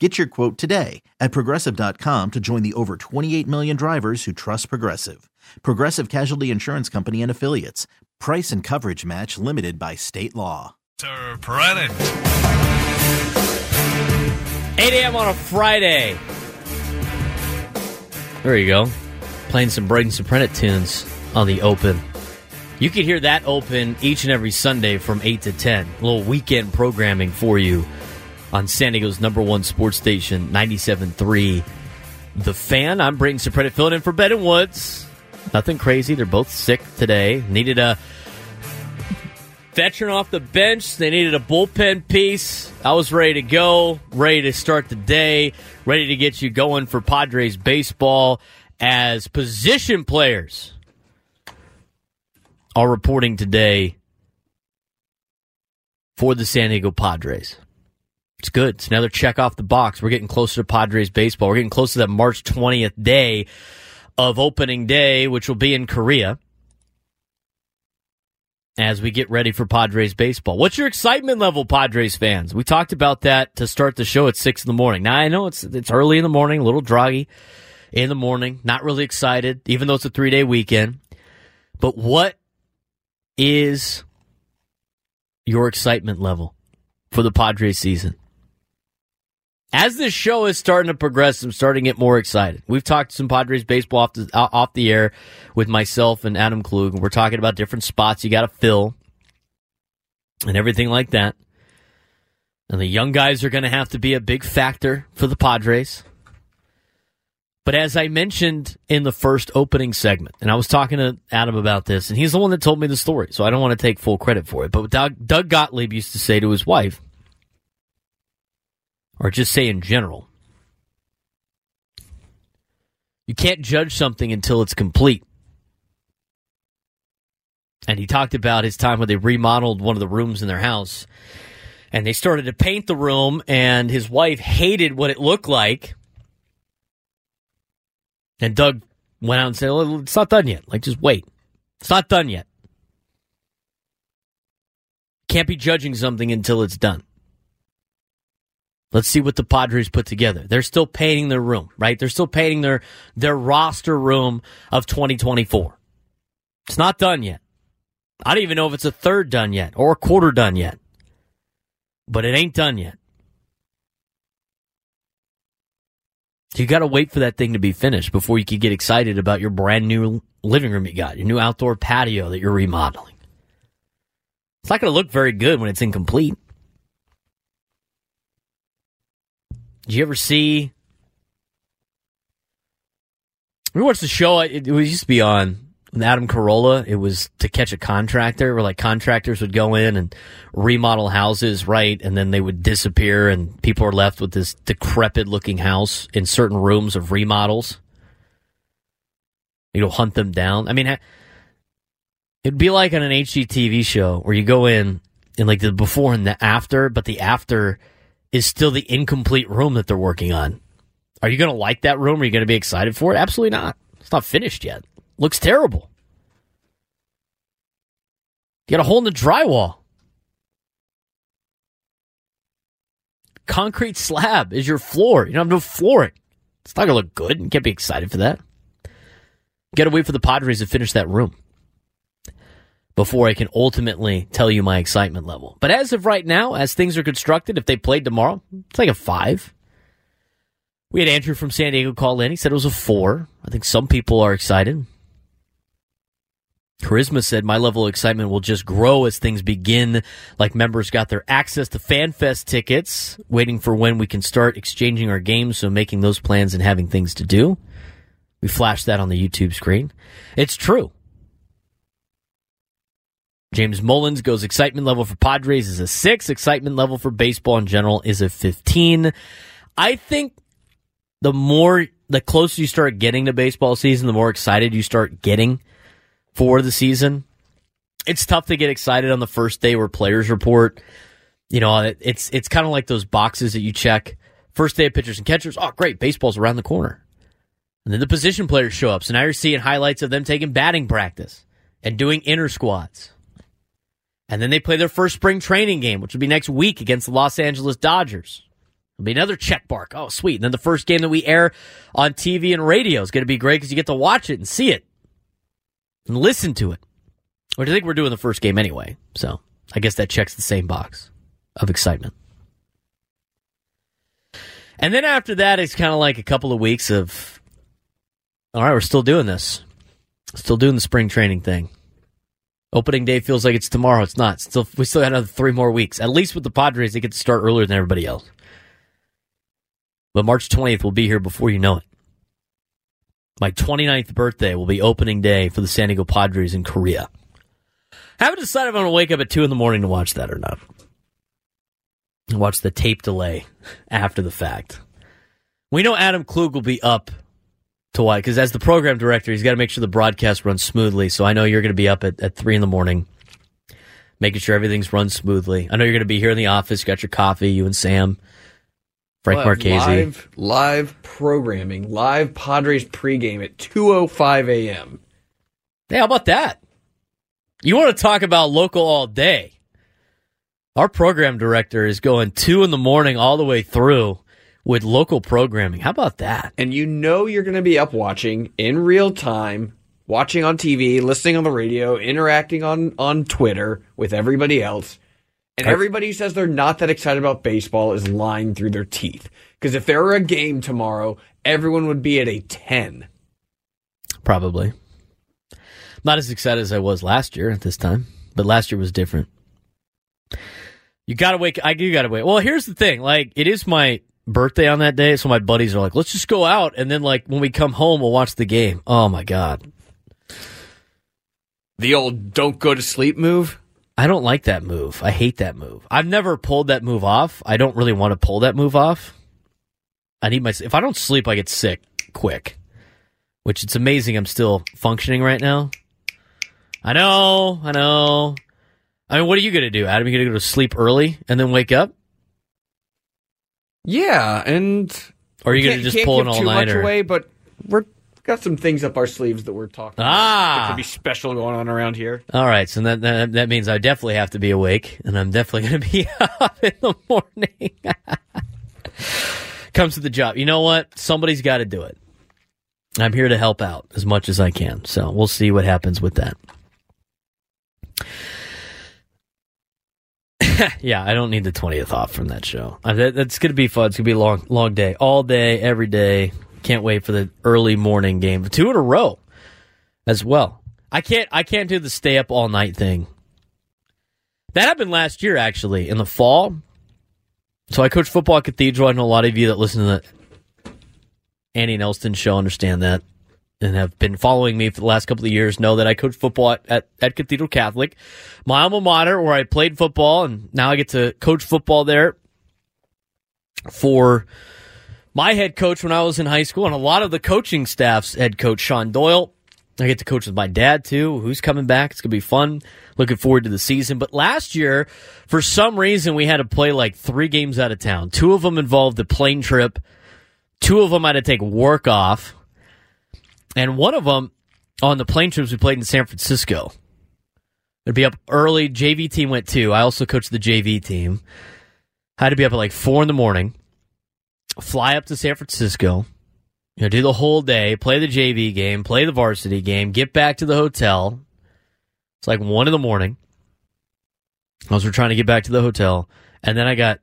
Get your quote today at Progressive.com to join the over 28 million drivers who trust Progressive. Progressive Casualty Insurance Company and Affiliates. Price and coverage match limited by state law. Surprenant. 8 a.m. on a Friday. There you go. Playing some Braden Surprenant tunes on the open. You can hear that open each and every Sunday from 8 to 10. A little weekend programming for you on San Diego's number one sports station, 97.3 The Fan. I'm Braden Surprenant, filling in for Ben and Woods. Nothing crazy. They're both sick today. Needed a veteran off the bench. They needed a bullpen piece. I was ready to go, ready to start the day, ready to get you going for Padres baseball as position players are reporting today for the San Diego Padres. It's good. It's another check off the box. We're getting closer to Padres baseball. We're getting close to that March 20th day of opening day, which will be in Korea, as we get ready for Padres baseball. What's your excitement level, Padres fans? We talked about that to start the show at 6 in the morning. Now, I know it's early in the morning, a little groggy in the morning, not really excited, even though it's a three-day weekend. But what is your excitement level for the Padres season? As this show is starting to progress, I'm starting to get more excited. We've talked some Padres baseball off the air with myself and Adam Klug, and we're talking about different spots you got to fill and everything like that. And the young guys are going to have to be a big factor for the Padres. But as I mentioned in the first opening segment, and I was talking to Adam about this, and he's the one that told me the story, so I don't want to take full credit for it. But Doug Gottlieb used to say to his wife, or just say in general, you can't judge something until it's complete. And he talked about his time when they remodeled one of the rooms in their house, and they started to paint the room, and his wife hated what it looked like. And Doug went out and said, well, it's not done yet. Like, just wait. It's not done yet. Can't be judging something until it's done. Let's see what the Padres put together. They're still painting their room, right? They're still painting their roster room of 2024. It's not done yet. I don't even know if it's a third done yet or a quarter done yet. But it ain't done yet. So you got to wait for that thing to be finished before you can get excited about your brand new living room you got, your new outdoor patio that you're remodeling. It's not going to look very good when it's incomplete. Did you ever see? We watched the show. It used to be on Adam Carolla. It was To Catch a Contractor, where like contractors would go in and remodel houses, right? And then they would disappear, and people are left with this decrepit-looking house in certain rooms of remodels. You know, hunt them down. I mean, it'd be like on an HGTV show where you go in and like the before and the after, but the after is still the incomplete room that they're working on. Are you going to like that room? Are you going to be excited for it? Absolutely not. It's not finished yet. Looks terrible. You got a hole in the drywall. Concrete slab is your floor. You don't have no flooring. It's not going to look good. You can't be excited for that. You got to wait for the Padres to finish that room before I can ultimately tell you my excitement level. But as of right now, as things are constructed, if they played tomorrow, it's like a 5. We had Andrew from San Diego call in. He said it was a 4. I think some people are excited. Charisma said, my level of excitement will just grow as things begin, like members got their access to FanFest tickets, waiting for when we can start exchanging our games, so making those plans and having things to do. We flashed that on the YouTube screen. It's true. James Mullins goes, excitement level for Padres is a 6. Excitement level for baseball in general is a 15. I think the closer you start getting to baseball season, the more excited you start getting for the season. It's tough to get excited on the first day where players report. You know, it's kind of like those boxes that you check. First day of pitchers and catchers, oh, great, baseball's around the corner. And then the position players show up, so now you're seeing highlights of them taking batting practice and doing inner squads. And then they play their first spring training game, which will be next week against the Los Angeles Dodgers. It'll be another check mark. Oh, sweet. And then the first game that we air on TV and radio is going to be great because you get to watch it and see it and listen to it, which I think we're doing the first game anyway. So I guess that checks the same box of excitement. And then after that, it's kind of like a couple of weeks of, all right, we're still doing this. Still doing the spring training thing. Opening day feels like it's tomorrow. It's not. We still got another 3 more weeks. At least with the Padres, they get to start earlier than everybody else. But March 20th will be here before you know it. My 29th birthday will be opening day for the San Diego Padres in Korea. I haven't decided if I'm going to wake up at 2 in the morning to watch that or not. Watch the tape delay after the fact. We know Adam Klug will be up to why, because as the program director, he's got to make sure the broadcast runs smoothly. So I know you're going to be up at 3 in the morning, making sure everything's run smoothly. I know you're going to be here in the office, got your coffee, you and Sam, Frank Marchese. Live programming, live Padres pregame at 2:05 a.m. Hey, how about that? You want to talk about local all day? Our program director is going 2 in the morning all the way through with local programming. How about that? And you know you're going to be up watching in real time, watching on TV, listening on the radio, interacting on Twitter with everybody else. And everybody who says they're not that excited about baseball is lying through their teeth. Because if there were a game tomorrow, everyone would be at a 10. Probably. Not as excited as I was last year at this time. But last year was different. You got to wake up. You got to wait. Well, here's the thing. Like, it is my birthday on that day, so my buddies are like, let's just go out, and then like when we come home we'll watch the game. Oh my god, the old don't go to sleep move. I don't like that move. I hate that move. I've never pulled that move off. I don't really want to pull that move off. I need my, if I don't sleep I get sick quick, which it's amazing I'm still functioning right now. I know. I mean, what are you going to do, Adam? You going to go to sleep early and then wake up? Yeah, and or are you going to just pull an all-nighter? Too much away, but we've got some things up our sleeves that we're talking about. It could be special going on around here. All right, so that means I definitely have to be awake, and I'm definitely going to be up in the morning. Comes to the job. You know what? Somebody's got to do it. I'm here to help out as much as I can, so we'll see what happens with that. Yeah, I don't need the 20th off from that show. That's going to be fun. It's going to be a long day. All day, every day. Can't wait for the early morning game. 2 in a row as well. I can't do the stay up all night thing. That happened last year, actually, in the fall. So I coached football at Cathedral. I know a lot of you that listen to the Andy and Elston show understand that and have been following me for the last couple of years, know that I coached football at Cathedral Catholic, my alma mater, where I played football, and now I get to coach football there for my head coach when I was in high school, and a lot of the coaching staff's head coach, Sean Doyle. I get to coach with my dad, too, who's coming back. It's going to be fun. Looking forward to the season. But last year, for some reason, we had to play like 3 games out of town. 2 of them involved a plane trip. 2 of them had to take work off. And one of them, on the plane trips, we played in San Francisco. It'd be up early. JV team went too. I also coached the JV team. I had to be up at like 4 in the morning, fly up to San Francisco, you know, do the whole day, play the JV game, play the varsity game, get back to the hotel. It's like 1 in the morning. I was trying to get back to the hotel, and then I got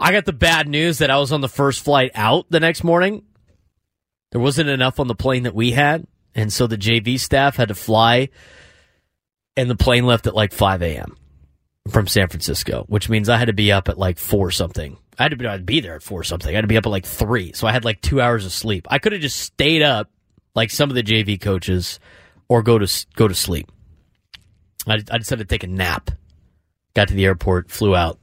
I got the bad news that I was on the first flight out the next morning. There wasn't enough on the plane that we had, and so the JV staff had to fly, and the plane left at like 5 a.m. from San Francisco, which means I had to be up at like 4 something. I'd be there at 4 something. I had to be up at like 3, so I had like 2 hours of sleep. I could have just stayed up like some of the JV coaches or go to sleep. I decided to take a nap. Got to the airport, flew out.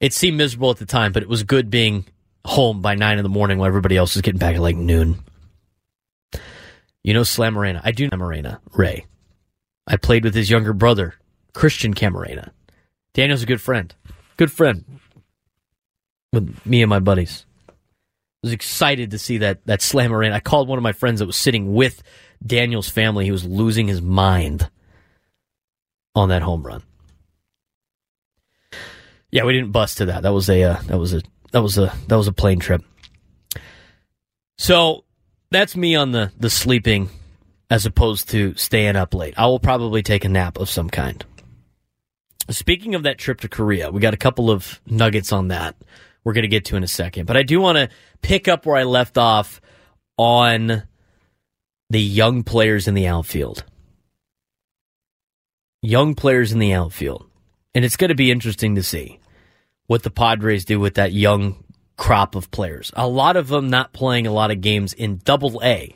It seemed miserable at the time, but it was good being home by 9 in the morning while everybody else was getting back at like noon. You know Slammarena. I do know Camarena, Ray. I played with his younger brother, Christian Camarena. Daniel's a good friend. Good friend. With me and my buddies. I was excited to see that Slammarena. I called one of my friends that was sitting with Daniel's family. He was losing his mind on that home run. Yeah, we didn't bust to that. That was a plane trip. So that's me on the sleeping as opposed to staying up late. I will probably take a nap of some kind. Speaking of that trip to Korea, we got a couple of nuggets on that we're going to get to in a second. But I do want to pick up where I left off on the young players in the outfield. Young players in the outfield. And it's going to be interesting to see what the Padres do with that young crop of players. A lot of them not playing a lot of games in Double-A.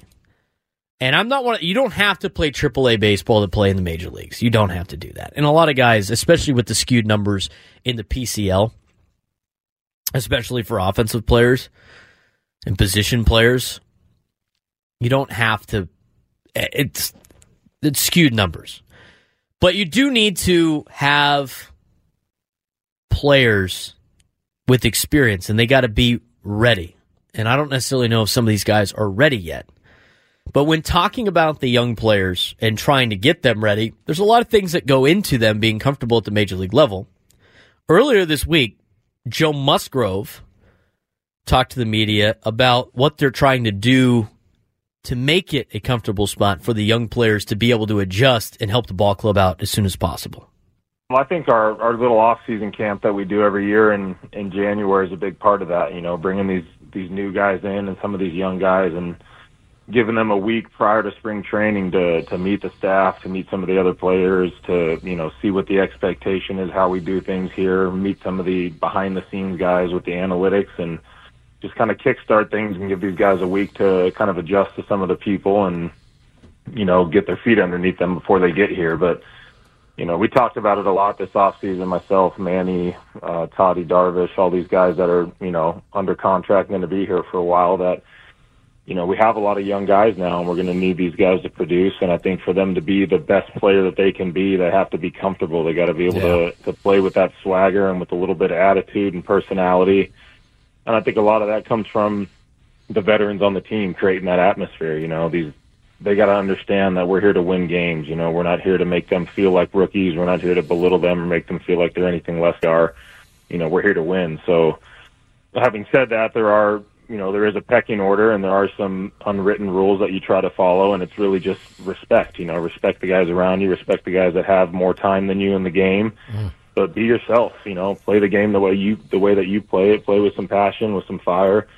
And I'm not one. You don't have to play Triple-A baseball to play in the major leagues. You don't have to do that. And a lot of guys, especially with the skewed numbers in the PCL, especially for offensive players and position players, you don't have to. It's skewed numbers. But you do need to have players with experience, and they got to be ready. And I don't necessarily know if some of these guys are ready yet. But when talking about the young players and trying to get them ready, there's a lot of things that go into them being comfortable at the major league level. Earlier this week, Joe Musgrove talked to the media about what they're trying to do to make it a comfortable spot for the young players to be able to adjust and help the ball club out as soon as possible. Well, I think our little off-season camp that we do every year in January is a big part of that, you know, bringing these new guys in and some of these young guys and giving them a week prior to spring training to meet the staff, to meet some of the other players, to, you know, see what the expectation is, how we do things here, meet some of the behind-the-scenes guys with the analytics and just kind of kickstart things and give these guys a week to kind of adjust to some of the people and, you know, get their feet underneath them before they get here. But, you know, we talked about it a lot this offseason, myself, Manny, Toddy, Darvish, all these guys that are, you know, under contract and going to be here for a while that, you know, we have a lot of young guys now and we're going to need these guys to produce. And I think for them to be the best player that they can be, they have to be comfortable. They got to be able to play with that swagger and with a little bit of attitude and personality. And I think a lot of that comes from the veterans on the team creating that atmosphere. You know, they got to understand that we're here to win games. You know, we're not here to make them feel like rookies. We're not here to belittle them or make them feel like they're anything less they are. You know, we're here to win. So having said that, there is a pecking order and there are some unwritten rules that you try to follow. And it's really just respect, you know, respect the guys around you, respect the guys that have more time than you in the game. Mm. But be yourself, you know, play the game the way that you play it, play with some passion, with some fire.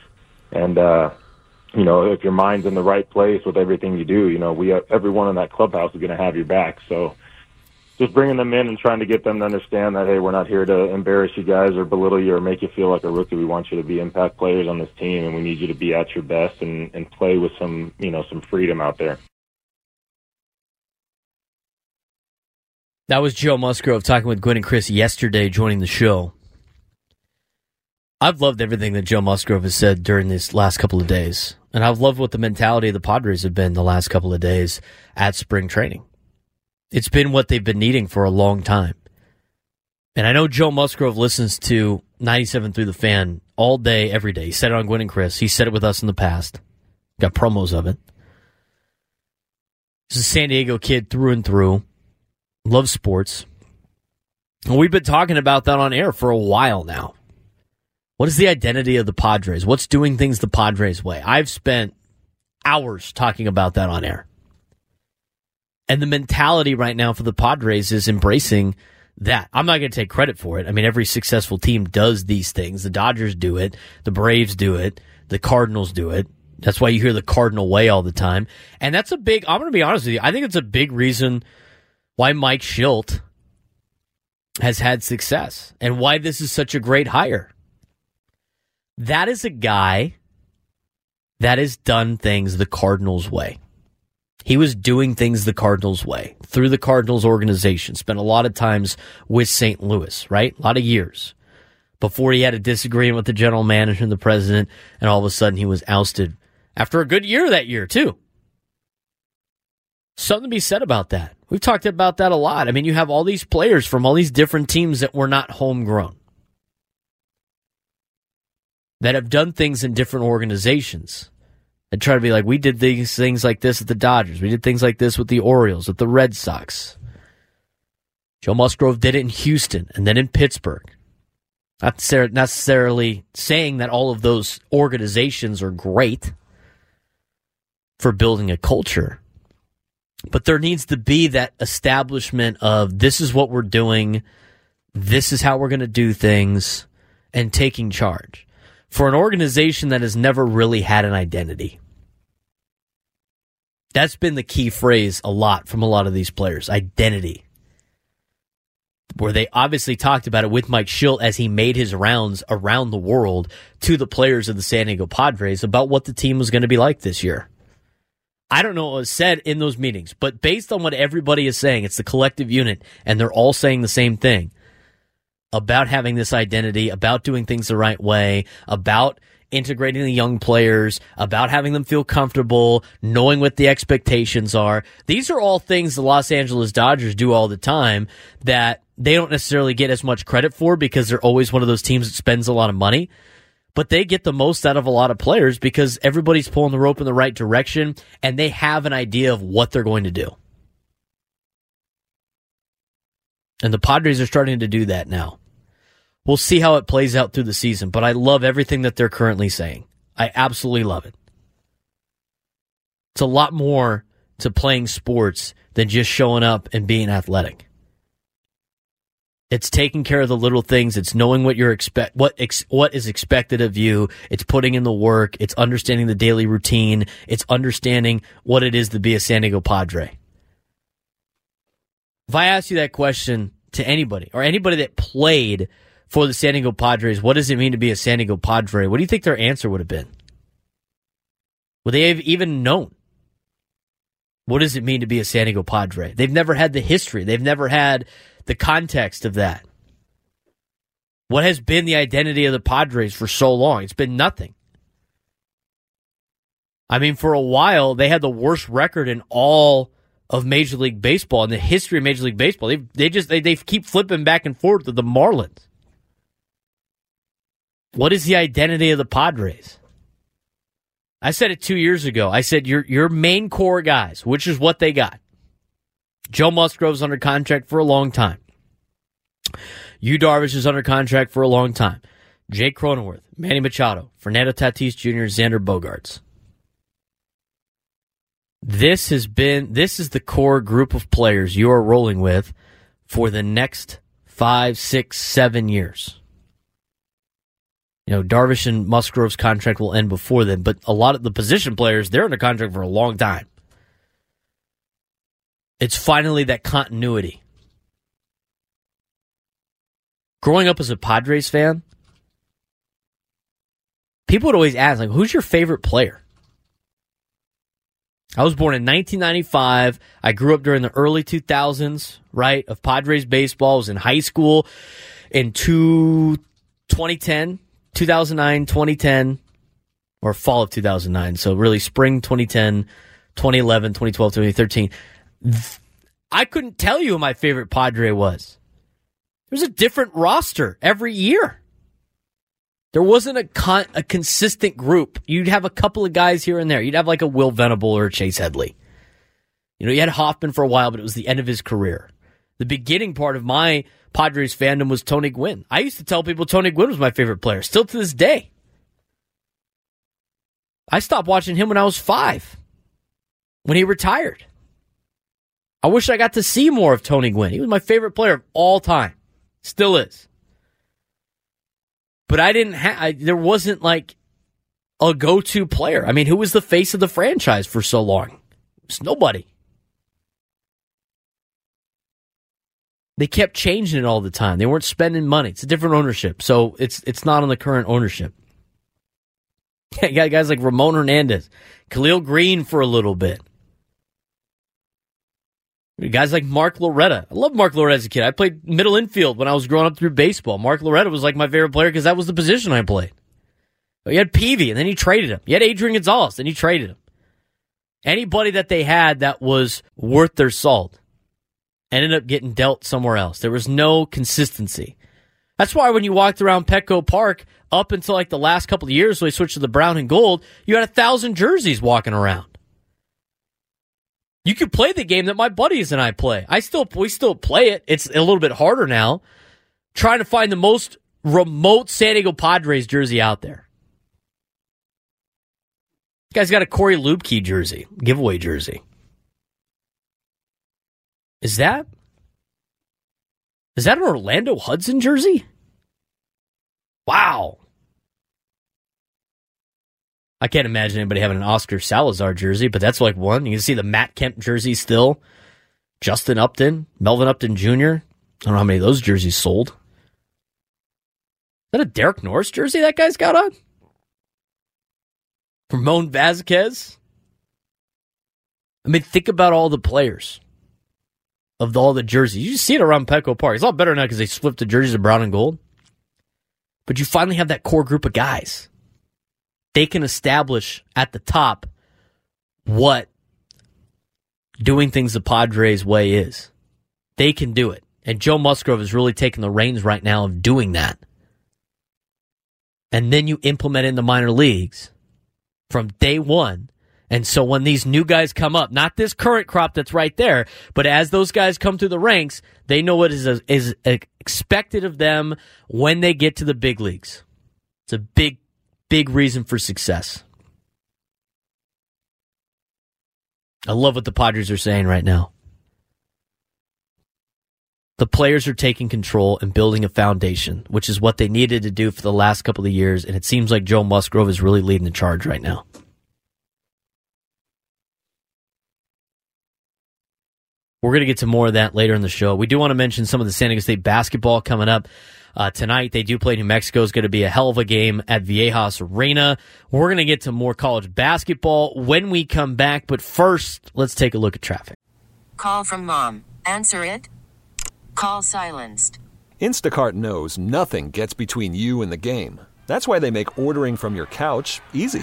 And, you know, if your mind's in the right place with everything you do, you know, everyone in that clubhouse is going to have your back. So just bringing them in and trying to get them to understand that, hey, we're not here to embarrass you guys or belittle you or make you feel like a rookie. We want you to be impact players on this team, and we need you to be at your best and play with some, you know, some freedom out there. That was Joe Musgrove talking with Gwynn and Chris yesterday, joining the show. I've loved everything that Joe Musgrove has said during these last couple of days. And I've loved what the mentality of the Padres have been the last couple of days at spring training. It's been what they've been needing for a long time. And I know Joe Musgrove listens to 97.3 The Fan all day, every day. He said it on Gwynn and Chris. He said it with us in the past. Got promos of it. He's a San Diego kid through and through. Love sports. And we've been talking about that on air for a while now. What is the identity of the Padres? What's doing things the Padres way? I've spent hours talking about that on air. And the mentality right now for the Padres is embracing that. I'm not going to take credit for it. I mean, every successful team does these things. The Dodgers do it. The Braves do it. The Cardinals do it. That's why you hear the Cardinal way all the time. And that's a big, I'm going to be honest with you, I think it's a big reason why Mike Shildt has had success and why this is such a great hire. That is a guy that has done things the Cardinals way. He was doing things the Cardinals way through the Cardinals organization, spent a lot of times with St. Louis, right? A lot of years before he had a disagreement with the general manager and the president, and all of a sudden he was ousted after a good year that year, too. Something to be said about that. We've talked about that a lot. I mean, you have all these players from all these different teams that were not homegrown, that have done things in different organizations and try to be like, we did these things like this at the Dodgers. We did things like this with the Orioles, with the Red Sox. Joe Musgrove did it in Houston and then in Pittsburgh. Not necessarily saying that all of those organizations are great for building a culture, but there needs to be that establishment of this is what we're doing, this is how we're going to do things, and taking charge. For an organization that has never really had an identity. That's been the key phrase a lot from a lot of these players, identity. Where they obviously talked about it with Mike Shildt as he made his rounds around the world to the players of the San Diego Padres about what the team was going to be like this year. I don't know what was said in those meetings, but based on what everybody is saying, it's the collective unit, and they're all saying the same thing. About having this identity, about doing things the right way, about integrating the young players, about having them feel comfortable, knowing what the expectations are. These are all things the Los Angeles Dodgers do all the time that they don't necessarily get as much credit for because they're always one of those teams that spends a lot of money. But they get the most out of a lot of players because everybody's pulling the rope in the right direction and they have an idea of what they're going to do. And the Padres are starting to do that now. We'll see how it plays out through the season, but I love everything that they're currently saying. I absolutely love it. It's a lot more to playing sports than just showing up and being athletic. It's taking care of the little things. It's knowing what you're what is expected of you. It's putting in the work. It's understanding the daily routine. It's understanding what it is to be a San Diego Padre. If I asked you that question to anybody, or anybody that played for the San Diego Padres, what does it mean to be a San Diego Padre? What do you think their answer would have been? Would they have even known? What does it mean to be a San Diego Padre? They've never had the history. They've never had the context of that. What has been the identity of the Padres for so long? It's been nothing. I mean, for a while, they had the worst record in all of Major League Baseball, in the history of Major League Baseball. They keep flipping back and forth with the Marlins. What is the identity of the Padres? I said it 2 years ago. I said your main core guys, which is what they got. Joe Musgrove's under contract for a long time. Yu Darvish is under contract for a long time. Jake Cronenworth, Manny Machado, Fernando Tatis Jr., Xander Bogaerts. This is the core group of players you are rolling with for the next 5, 6, 7 years. You know, Darvish and Musgrove's contract will end before then, but a lot of the position players, they're under contract for a long time. It's finally that continuity. Growing up as a Padres fan, people would always ask, like, who's your favorite player? I was born in 1995. I grew up during the early 2000s, right, of Padres baseball. I was in high school in 2009, 2010, or fall of 2009. So really spring 2010, 2011, 2012, 2013. I couldn't tell you who my favorite Padre was. There was a different roster every year. There wasn't a consistent group. You'd have a couple of guys here and there. You'd have like a Will Venable or a Chase Headley. You know, you had Hoffman for a while, but it was the end of his career. The beginning part of my Padres fandom was Tony Gwynn. I used to tell people Tony Gwynn was my favorite player, still to this day. I stopped watching him when I was 5, when he retired. I wish I got to see more of Tony Gwynn. He was my favorite player of all time. Still is. But I didn't have, there wasn't like a go-to player. I mean, who was the face of the franchise for so long? It's nobody. They kept changing it all the time. They weren't spending money. It's a different ownership, so it's not on the current ownership. You got guys like Ramon Hernandez, Khalil Green for a little bit. Guys like Mark Loretta. I love Mark Loretta as a kid. I played middle infield when I was growing up through baseball. Mark Loretta was like my favorite player because that was the position I played. But you had Peavy, and then you traded him. You had Adrian Gonzalez, then you traded him. Anybody that they had that was worth their salt ended up getting dealt somewhere else. There was no consistency. That's why when you walked around Petco Park up until like the last couple of years when they switched to the brown and gold, you had 1,000 jerseys walking around. You could play the game that my buddies and I play. We still play it. It's a little bit harder now. Trying to find the most remote San Diego Padres jersey out there. This guy's got a Corey Luebke jersey, giveaway jersey. Is that an Orlando Hudson jersey? Wow. I can't imagine anybody having an Oscar Salazar jersey, but that's like one. You can see the Matt Kemp jersey still. Justin Upton, Melvin Upton Jr. I don't know how many of those jerseys sold. Is that a Derek Norris jersey that guy's got on? Ramon Vasquez? I mean, think about all the players of all the jerseys. You see it around Petco Park. It's a lot better now because they flipped the jerseys to brown and gold. But you finally have that core group of guys. They can establish at the top what doing things the Padres way is. They can do it. And Joe Musgrove is really taking the reins right now of doing that. And then you implement it in the minor leagues from day one. And so when these new guys come up, not this current crop that's right there, but as those guys come through the ranks, they know what is expected of them when they get to the big leagues. It's a big reason for success. I love what the Padres are saying right now. The players are taking control and building a foundation, which is what they needed to do for the last couple of years, and it seems like Joe Musgrove is really leading the charge right now. We're going to get to more of that later in the show. We do want to mention some of the San Diego State basketball coming up. Tonight, they do play New Mexico. It's going to be a hell of a game at Viejas Arena. We're going to get to more college basketball when we come back. But first, let's take a look at traffic. Call from mom. Answer it. Call silenced. Instacart knows nothing gets between you and the game. That's why they make ordering from your couch easy.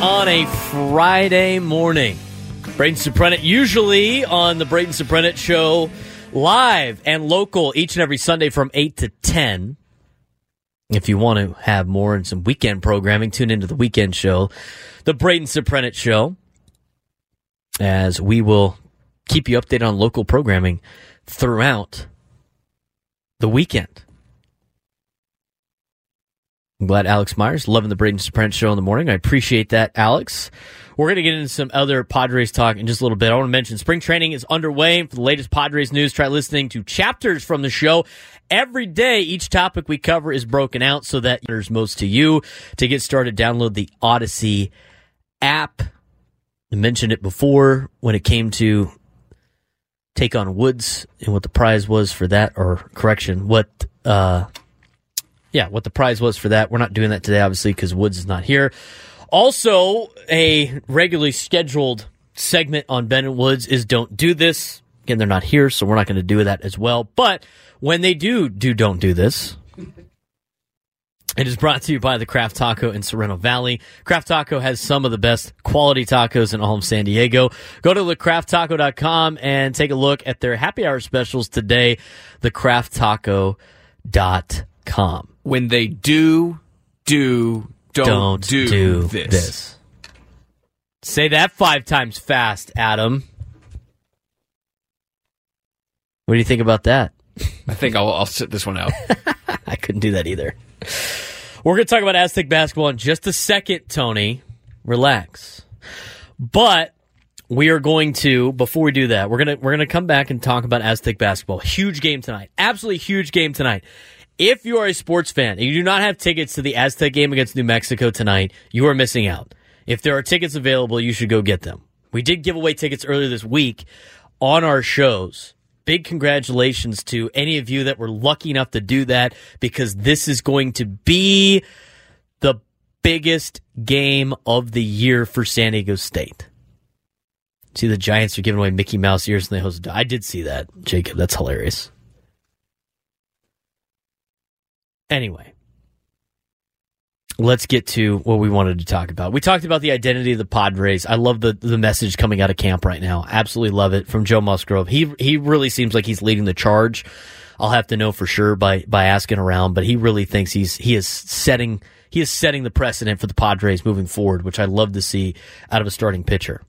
on a Friday morning. Braden Surprenant, usually on the Braden Surprenant Show, live and local each and every Sunday from 8 to 10. If you want to have more and some weekend programming, tune into the weekend show, the Braden Surprenant Show, as we will keep you updated on local programming throughout the weekend. I'm glad Alex Myers, loving the Braden Surprenant show in the morning. I appreciate that, Alex. We're going to get into some other Padres talk in just a little bit. I want to mention spring training is underway. For the latest Padres news, try listening to chapters from the show. Every day, each topic we cover is broken out so that it matters most to you. To get started, download the Odyssey app. I mentioned it before when it came to take on Woods and what the prize was for that, or correction, what the prize was for that. We're not doing that today, obviously, because Woods is not here. Also, a regularly scheduled segment on Ben and Woods is Don't Do This. Again, they're not here, so we're not going to do that as well. But when they do Don't Do This, it is brought to you by the Craft Taco in Sereno Valley. Craft Taco has some of the best quality tacos in all of San Diego. Go to thecrafttaco.com and take a look at their happy hour specials today, thecrafttaco.com. When they don't do this. Say that 5 times fast, Adam. What do you think about that? I think I'll sit this one out. I couldn't do that either. We're going to talk about Aztec basketball in just a second, Tony. Relax. But we are going to, before we do that, we're going to come back and talk about Aztec basketball. Huge game tonight. Absolutely huge game tonight. If you are a sports fan and you do not have tickets to the Aztec game against New Mexico tonight, you are missing out. If there are tickets available, you should go get them. We did give away tickets earlier this week on our shows. Big congratulations to any of you that were lucky enough to do that, because this is going to be the biggest game of the year for San Diego State. See, the Giants are giving away Mickey Mouse ears and they hosted. I did see that, Jacob. That's hilarious. Anyway, let's get to what we wanted to talk about. We talked about the identity of the Padres. I love the message coming out of camp right now. Absolutely love it from Joe Musgrove. He really seems like he's leading the charge. I'll have to know for sure by asking around, but he really thinks he is setting the precedent for the Padres moving forward, which I love to see out of a starting pitcher.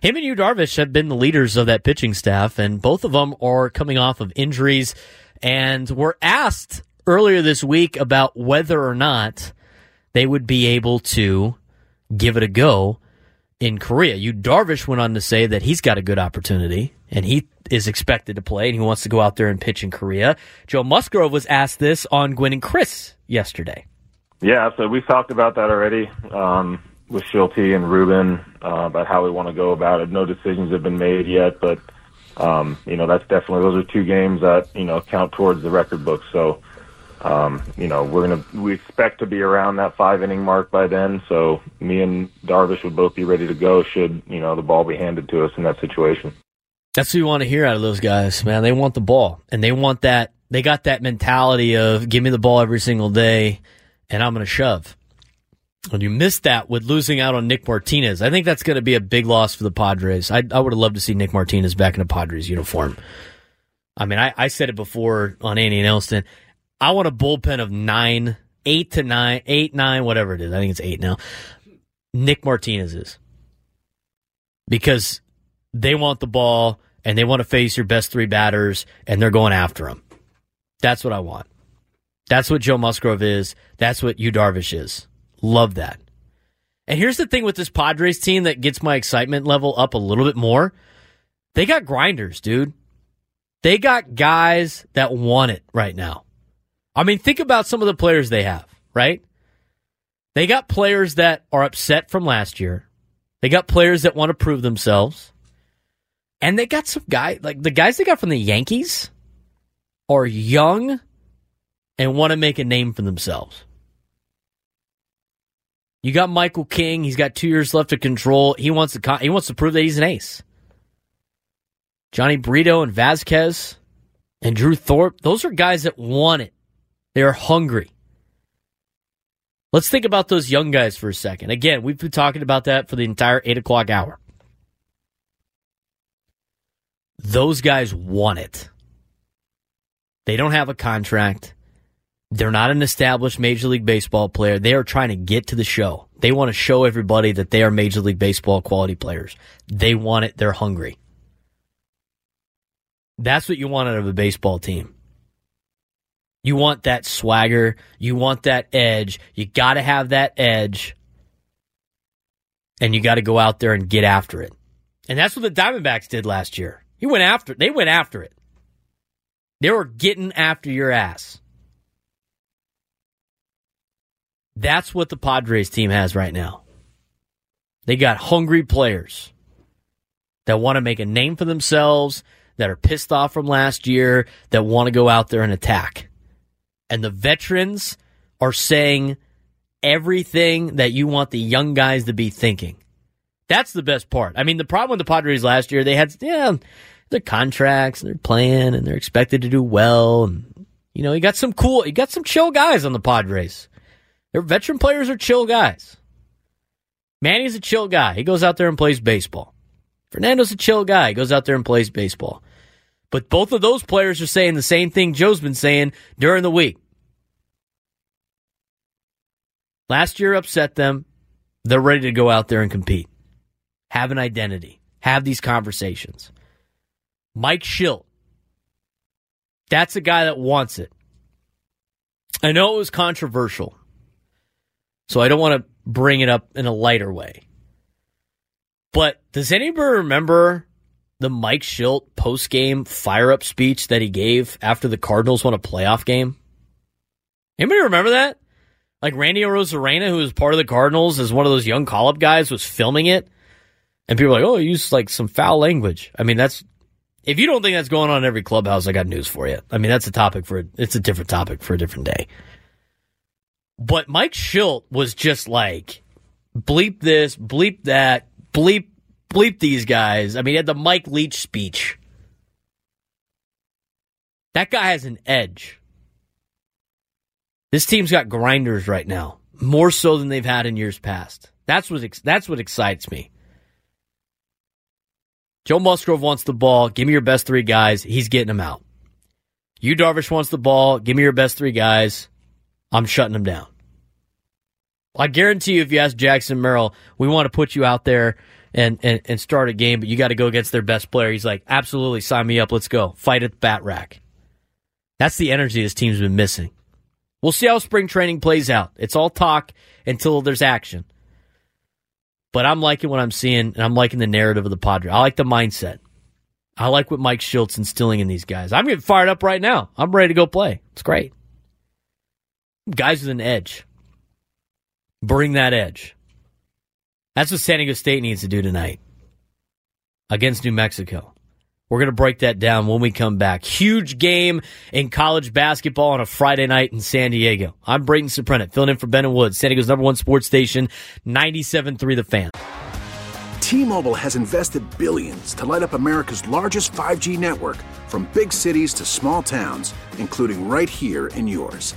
Him and Yu Darvish have been the leaders of that pitching staff, and both of them are coming off of injuries, and were asked earlier this week about whether or not they would be able to give it a go in Korea. Yu Darvish went on to say that he's got a good opportunity and he is expected to play and he wants to go out there and pitch in Korea. Joe Musgrove was asked this on Gwynn and Chris yesterday. Yeah, so we've talked about that already with Shildt and Ruben about how we want to go about it. No decisions have been made yet, but that's definitely, those are two games that count towards the record book. So. We expect to be around that 5-inning mark by then. So me and Darvish would both be ready to go should, the ball be handed to us in that situation. That's what you want to hear out of those guys, man. They want the ball and they want that. They got that mentality of give me the ball every single day and I'm going to shove. And you missed that with losing out on Nick Martinez. I think that's going to be a big loss for the Padres. I would have loved to see Nick Martinez back in a Padres uniform. I mean, I said it before on Andy and Elston. I want a bullpen of 8 to 9, whatever it is. I think it's 8 now. Nick Martinez is. Because they want the ball, and they want to face your best 3 batters, and they're going after them. That's what I want. That's what Joe Musgrove is. That's what Yu Darvish is. Love that. And here's the thing with this Padres team that gets my excitement level up a little bit more. They got grinders, dude. They got guys that want it right now. I mean, think about some of the players they have, right? They got players that are upset from last year. They got players that want to prove themselves. And they got some guy, like the guys they got from the Yankees are young and want to make a name for themselves. You got Michael King. He's got 2 years left to control. He wants to prove that he's an ace. Johnny Brito and Vasquez and Drew Thorpe, those are guys that want it. They're hungry. Let's think about those young guys for a second. Again, we've been talking about that for the entire 8 o'clock hour. Those guys want it. They don't have a contract. They're not an established Major League Baseball player. They are trying to get to the show. They want to show everybody that they are Major League Baseball quality players. They want it. They're hungry. That's what you want out of a baseball team. You want that swagger. You want that edge. You got to have that edge. And you got to go out there and get after it. And that's what the Diamondbacks did last year. They went after it. They were getting after your ass. That's what the Padres team has right now. They got hungry players that want to make a name for themselves, that are pissed off from last year, that want to go out there and attack. And the veterans are saying everything that you want the young guys to be thinking. That's the best part. I mean, the problem with the Padres last year, they had their contracts, and their plan, and they're expected to do well. And, you know, you got some chill guys on the Padres. Their veteran players are chill guys. Manny's a chill guy. He goes out there and plays baseball. Fernando's a chill guy. He goes out there and plays baseball. But both of those players are saying the same thing Joe's been saying during the week. Last year upset them. They're ready to go out there and compete. Have an identity. Have these conversations. Mike Shildt. That's a guy that wants it. I know it was controversial, so I don't want to bring it up in a lighter way. But does anybody remember the Mike Shildt post-game fire-up speech that he gave after the Cardinals won a playoff game? Anybody remember that? Like Randy Arozarena, who was part of the Cardinals, as one of those young call-up guys, was filming it. And people were like, oh, he used like some foul language. I mean, that's, if you don't think that's going on in every clubhouse, I got news for you. I mean, that's a topic for, it's a different topic for a different day. But Mike Shildt was just like, bleep this, bleep that, bleep these guys. I mean, he had the Mike Leach speech. That guy has an edge. This team's got grinders right now, more so than they've had in years past. That's what excites me. Joe Musgrove wants the ball. Give me your best three guys. He's getting them out. Yu Darvish wants the ball. Give me your best three guys. I'm shutting them down. I guarantee you, if you ask Jackson Merrill, we want to put you out there and start a game, but you got to go against their best player. He's like, absolutely, sign me up. Let's go. Fight at the bat rack. That's the energy this team's been missing. We'll see how spring training plays out. It's all talk until there's action. But I'm liking what I'm seeing, and I'm liking the narrative of the Padres. I like the mindset. I like what Mike Shilt's instilling in these guys. I'm getting fired up right now. I'm ready to go play. It's great. Guys with an edge. Bring that edge. That's what San Diego State needs to do tonight against New Mexico. We're going to break that down when we come back. Huge game in college basketball on a Friday night in San Diego. I'm Braden Surprenant, filling in for Ben and Woods, San Diego's number one sports station, 97.3 The Fan. T-Mobile has invested billions to light up America's largest 5G network, from big cities to small towns, including right here in yours.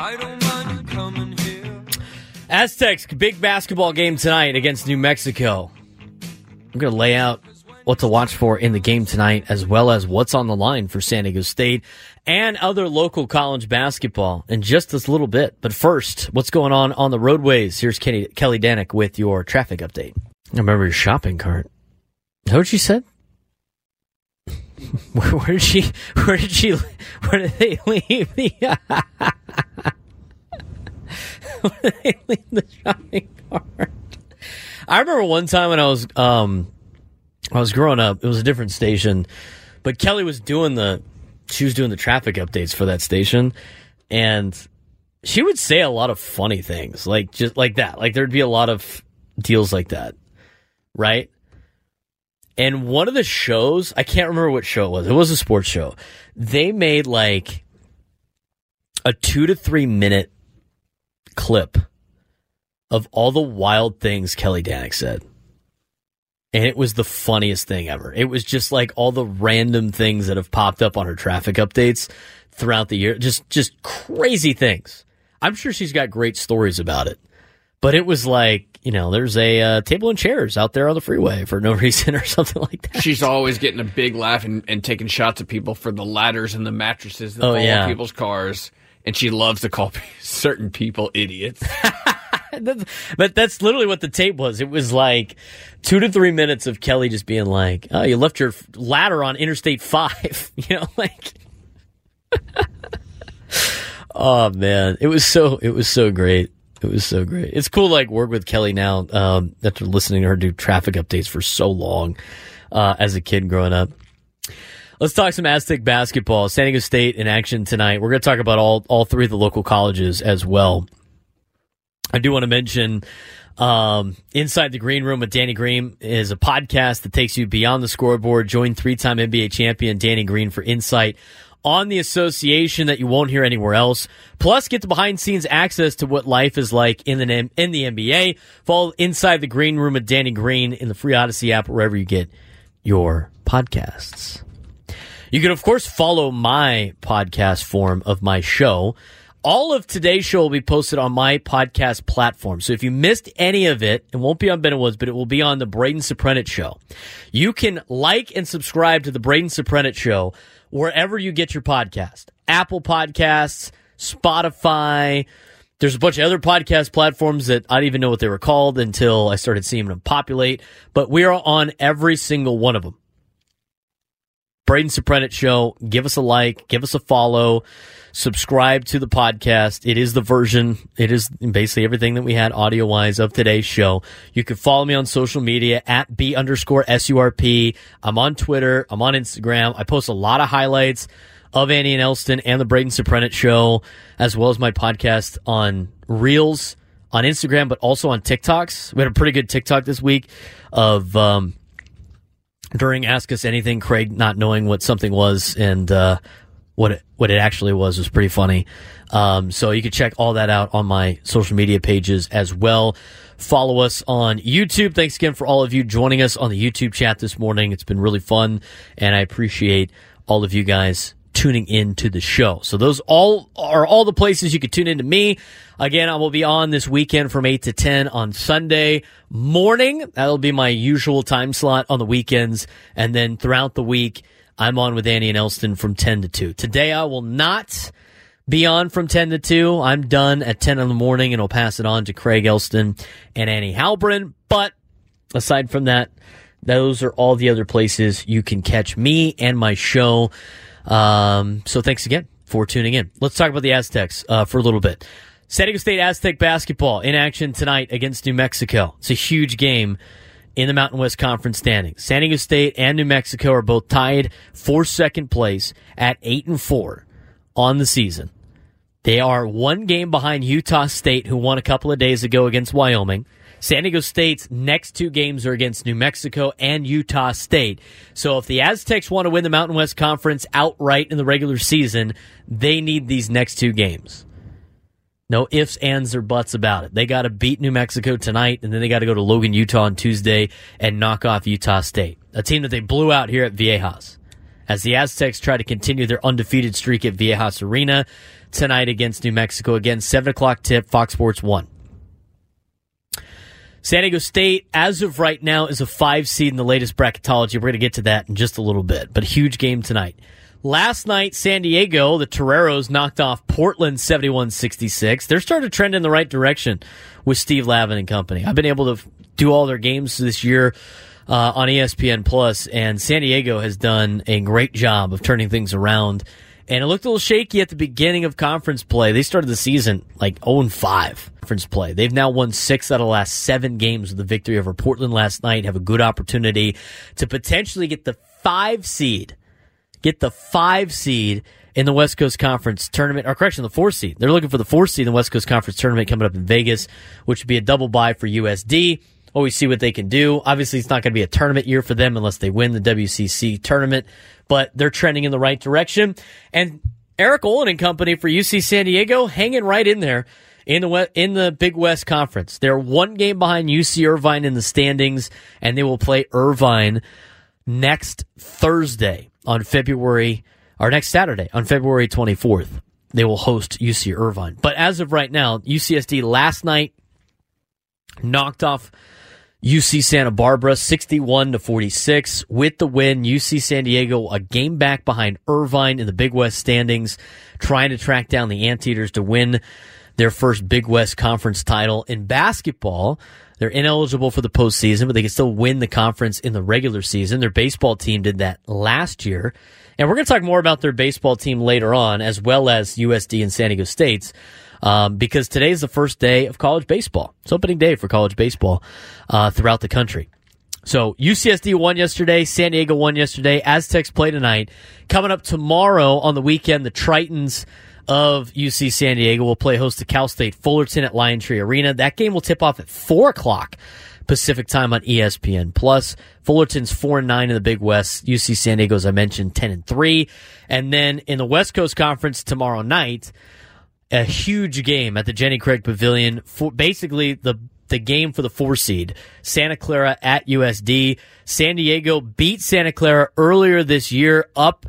I don't mind you coming here. Aztecs, big basketball game tonight against New Mexico. I'm going to lay out what to watch for in the game tonight, as well as what's on the line for San Diego State and other local college basketball in just this little bit. But first, what's going on the roadways? Here's Kelly Danick with your traffic update. I remember your shopping cart. Is that what she said? Where did they leave the where did they leave the shopping cart? I remember one time when I was growing up, it was a different station, but Kelly was doing the traffic updates for that station, and she would say a lot of funny things, like just like that. Like there'd be a lot of deals like that, right? And one of the shows, I can't remember what show it was a sports show. They made like a 2 to 3 minute clip of all the wild things Kelly Danick said. And it was the funniest thing ever. It was just like all the random things that have popped up on her traffic updates throughout the year. Just crazy things. I'm sure she's got great stories about it. But it was like, you know, there's a table and chairs out there on the freeway for no reason or something like that. She's always getting a big laugh and taking shots at people for the ladders and the mattresses that fall on people's cars. And she loves to call certain people idiots. But that's literally what the tape was. It was like 2 to 3 minutes of Kelly just being like, oh, you left your ladder on Interstate 5. You know, like, oh, man, it was so great. It was so great. It's cool, like, work with Kelly now after listening to her do traffic updates for so long as a kid growing up. Let's talk some Aztec basketball. San Diego State in action tonight. We're going to talk about all three of the local colleges as well. I do want to mention Inside the Green Room with Danny Green is a podcast that takes you beyond the scoreboard. Join three-time NBA champion Danny Green for insight on the association that you won't hear anywhere else. Plus, get the behind-the-scenes access to what life is like in the NBA. Follow Inside the Green Room with Danny Green in the free Odyssey app wherever you get your podcasts. You can, of course, follow my podcast form of my show. All of today's show will be posted on my podcast platform. So if you missed any of it, it won't be on Ben and Woods, but it will be on the Braden Surprenant Show. You can like and subscribe to the Braden Surprenant Show wherever you get your podcast. Apple Podcasts, Spotify. There's a bunch of other podcast platforms that I didn't even know what they were called until I started seeing them populate. But we are on every single one of them. Braden Surprenant Show. Give us a like. Give us a follow. Subscribe to the podcast. It is the version. It is basically everything that we had audio-wise of today's show. You can follow me on social media at B_SURP. I'm on Twitter. I'm on Instagram. I post a lot of highlights of Andy and Elston and the Braden Surprenant Show, as well as my podcast on Reels, on Instagram, but also on TikToks. We had a pretty good TikTok this week of during Ask Us Anything, Craig not knowing what something was and what it actually was pretty funny. So you can check all that out on my social media pages as well. Follow us on YouTube. Thanks again for all of you joining us on the YouTube chat this morning. It's been really fun, and I appreciate all of you guys tuning in to the show. So those all are all the places you can tune in to me. Again, I will be on this weekend from 8 to 10 on Sunday morning. That'll be my usual time slot on the weekends, and then throughout the week, I'm on with Andy and Elston from 10 to 2. Today, I will not be on from 10 to 2. I'm done at 10 in the morning, and I'll pass it on to Craig Elston and Annie Halperin. But aside from that, those are all the other places you can catch me and my show. So thanks again for tuning in. Let's talk about the Aztecs for a little bit. San Diego State Aztec basketball in action tonight against New Mexico. It's a huge game in the Mountain West Conference standings. San Diego State and New Mexico are both tied for second place at 8-4 on the season. They are one game behind Utah State, who won a couple of days ago against Wyoming. San Diego State's next two games are against New Mexico and Utah State. So if the Aztecs want to win the Mountain West Conference outright in the regular season, they need these next two games. No ifs, ands, or buts about it. They got to beat New Mexico tonight, and then they got to go to Logan, Utah on Tuesday and knock off Utah State, a team that they blew out here at Viejas. As the Aztecs try to continue their undefeated streak at Viejas Arena tonight against New Mexico. Again, 7 o'clock tip, Fox Sports 1. San Diego State, as of right now, is a 5 seed in the latest bracketology. We're going to get to that in just a little bit, but a huge game tonight. Last night, San Diego, the Toreros, knocked off Portland 71-66. They're starting to trend in the right direction with Steve Lavin and company. I've been able to do all their games this year on ESPN Plus, and San Diego has done a great job of turning things around. And it looked a little shaky at the beginning of conference play. They started the season like 0-5 conference play. They've now won 6 out of the last 7 games with the victory over Portland last night, have a good opportunity to potentially get the 5 seed. Get the 5 seed in the West Coast Conference tournament, or correction, the 4 seed. They're looking for the 4 seed in the West Coast Conference tournament coming up in Vegas, which would be a double bye for USD. always see what they can do. Obviously, it's not going to be a tournament year for them unless they win the WCC tournament, but they're trending in the right direction. And Eric Olin and company for UC San Diego hanging right in there in the Big West Conference. They're one game behind UC Irvine in the standings, and they will play Irvine next Thursday on February, or next Saturday on February 24th. They will host UC Irvine. But as of right now, UCSD last night knocked off UC Santa Barbara 61-46. With the win, UC San Diego a game back behind Irvine in the Big West standings, trying to track down the Anteaters to win their first Big West Conference title. In basketball, they're ineligible for the postseason, but they can still win the conference in the regular season. Their baseball team did that last year. And we're going to talk more about their baseball team later on, as well as USD and San Diego State's, because today's the first day of college baseball. It's opening day for college baseball throughout the country. So UCSD won yesterday. San Diego won yesterday. Aztecs play tonight. Coming up tomorrow on the weekend, the Tritons of UC San Diego will play host to Cal State Fullerton at Lion Tree Arena. That game will tip off at 4 o'clock Pacific time on ESPN+. Fullerton's 4-9 in the Big West. UC San Diego, as I mentioned, 10-3. And then in the West Coast Conference tomorrow night, a huge game at the Jenny Craig Pavilion, for basically the game for the 4 seed. Santa Clara at USD. San Diego beat Santa Clara earlier this year up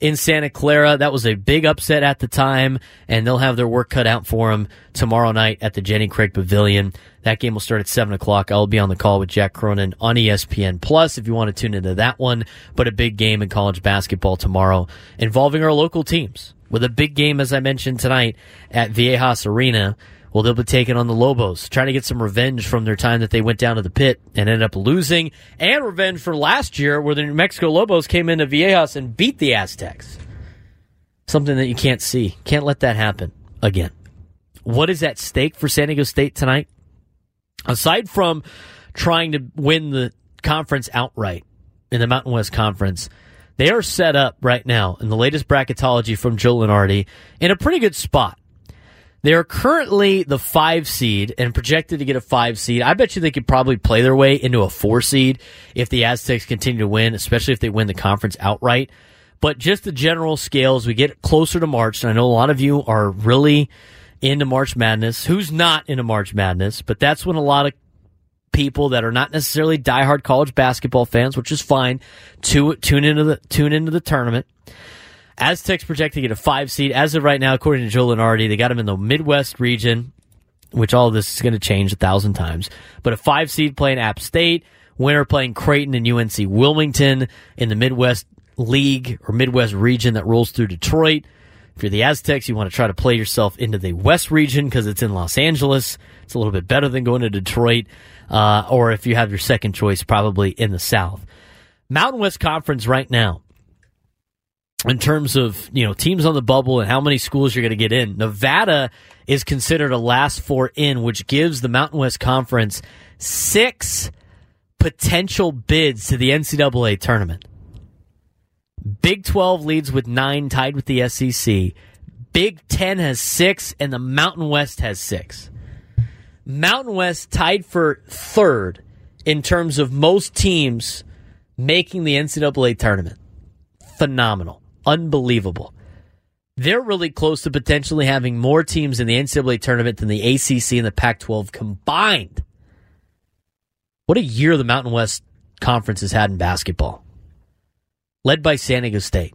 in Santa Clara. That was a big upset at the time, and they'll have their work cut out for them tomorrow night at the Jenny Craig Pavilion. That game will start at 7 o'clock. I'll be on the call with Jack Cronin on ESPN Plus if you want to tune into that one. But a big game in college basketball tomorrow involving our local teams, with a big game, as I mentioned, tonight at Viejas Arena. Well, they'll be taking on the Lobos, trying to get some revenge from their time that they went down to the pit and ended up losing, and revenge for last year where the New Mexico Lobos came into Viejas and beat the Aztecs. Something that you can't see. Can't let that happen again. What is at stake for San Diego State tonight? Aside from trying to win the conference outright in the Mountain West Conference, they are set up right now in the latest bracketology from Joe Lunardi in a pretty good spot. They are currently the 5 seed and projected to get a 5 seed. I bet you they could probably play their way into a 4 seed if the Aztecs continue to win, especially if they win the conference outright. But just the general scales, we get closer to March, and I know a lot of you are really into March Madness. Who's not into March Madness? But that's when a lot of people that are not necessarily diehard college basketball fans, which is fine, to tune into the tournament. Aztecs projected to get a 5 seed. As of right now, according to Joe Lunardi, they got him in the Midwest region, which all of this is going to change 1,000 times. But a 5 seed playing App State, winner playing Creighton and UNC Wilmington in the Midwest League or Midwest region that rolls through Detroit. If you're the Aztecs, you want to try to play yourself into the West region because it's in Los Angeles. It's a little bit better than going to Detroit, or if you have your second choice, probably in the South. Mountain West Conference right now, in terms of, you know, teams on the bubble and how many schools you're going to get in, Nevada is considered a last four in, which gives the Mountain West Conference 6 potential bids to the NCAA tournament. Big 12 leads with 9, tied with the SEC. Big 10 has 6, and the Mountain West has 6. Mountain West tied for 3rd in terms of most teams making the NCAA tournament. Phenomenal. Unbelievable. They're really close to potentially having more teams in the NCAA tournament than the ACC and the Pac-12 combined. What a year the Mountain West Conference has had in basketball. Led by San Diego State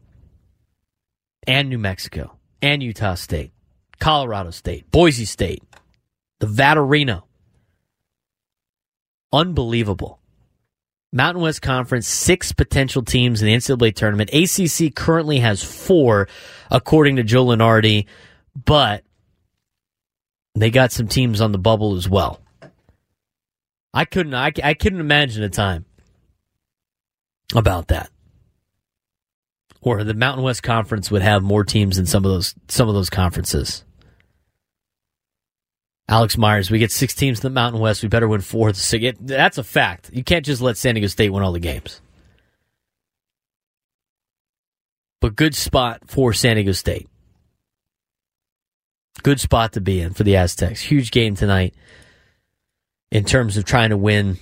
and New Mexico and Utah State, Colorado State, Boise State, the Vaterino. Unbelievable. Mountain West Conference, 6 potential teams in the NCAA tournament. ACC currently has 4, according to Joe Lunardi, but they got some teams on the bubble as well. I couldn't imagine a time about that, or the Mountain West Conference would have more teams than some of those conferences. Alex Myers, we get 6 teams in the Mountain West. We better win 4. That's a fact. You can't just let San Diego State win all the games. But good spot for San Diego State. Good spot to be in for the Aztecs. Huge game tonight in terms of trying to win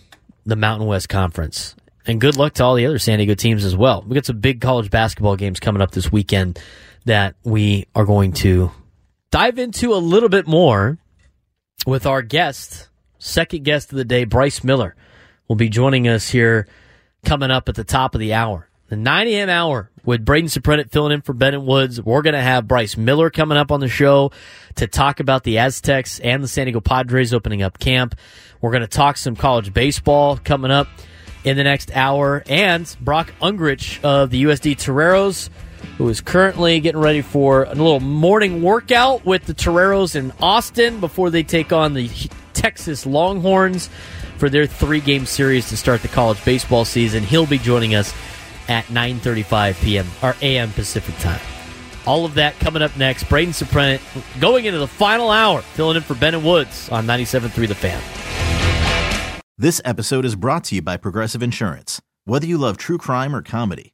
the Mountain West Conference. And good luck to all the other San Diego teams as well. We got some big college basketball games coming up this weekend that we are going to dive into a little bit more with our guest, second guest of the day, Bryce Miller, will be joining us here coming up at the top of the hour. The 9 a.m. hour with Braden Surprenant filling in for Ben and Woods. We're going to have Bryce Miller coming up on the show to talk about the Aztecs and the San Diego Padres opening up camp. We're going to talk some college baseball coming up in the next hour. And Brock Ungrich of the USD Toreros, who is currently getting ready for a little morning workout with the Toreros in Austin before they take on the Texas Longhorns for their 3-game series to start the college baseball season. He'll be joining us at 9:35 p.m. or a.m. Pacific time. All of that coming up next. Braden Surprenant going into the final hour, filling in for Ben and Woods on 97.3 The Fan. This episode is brought to you by Progressive Insurance. Whether you love true crime or comedy,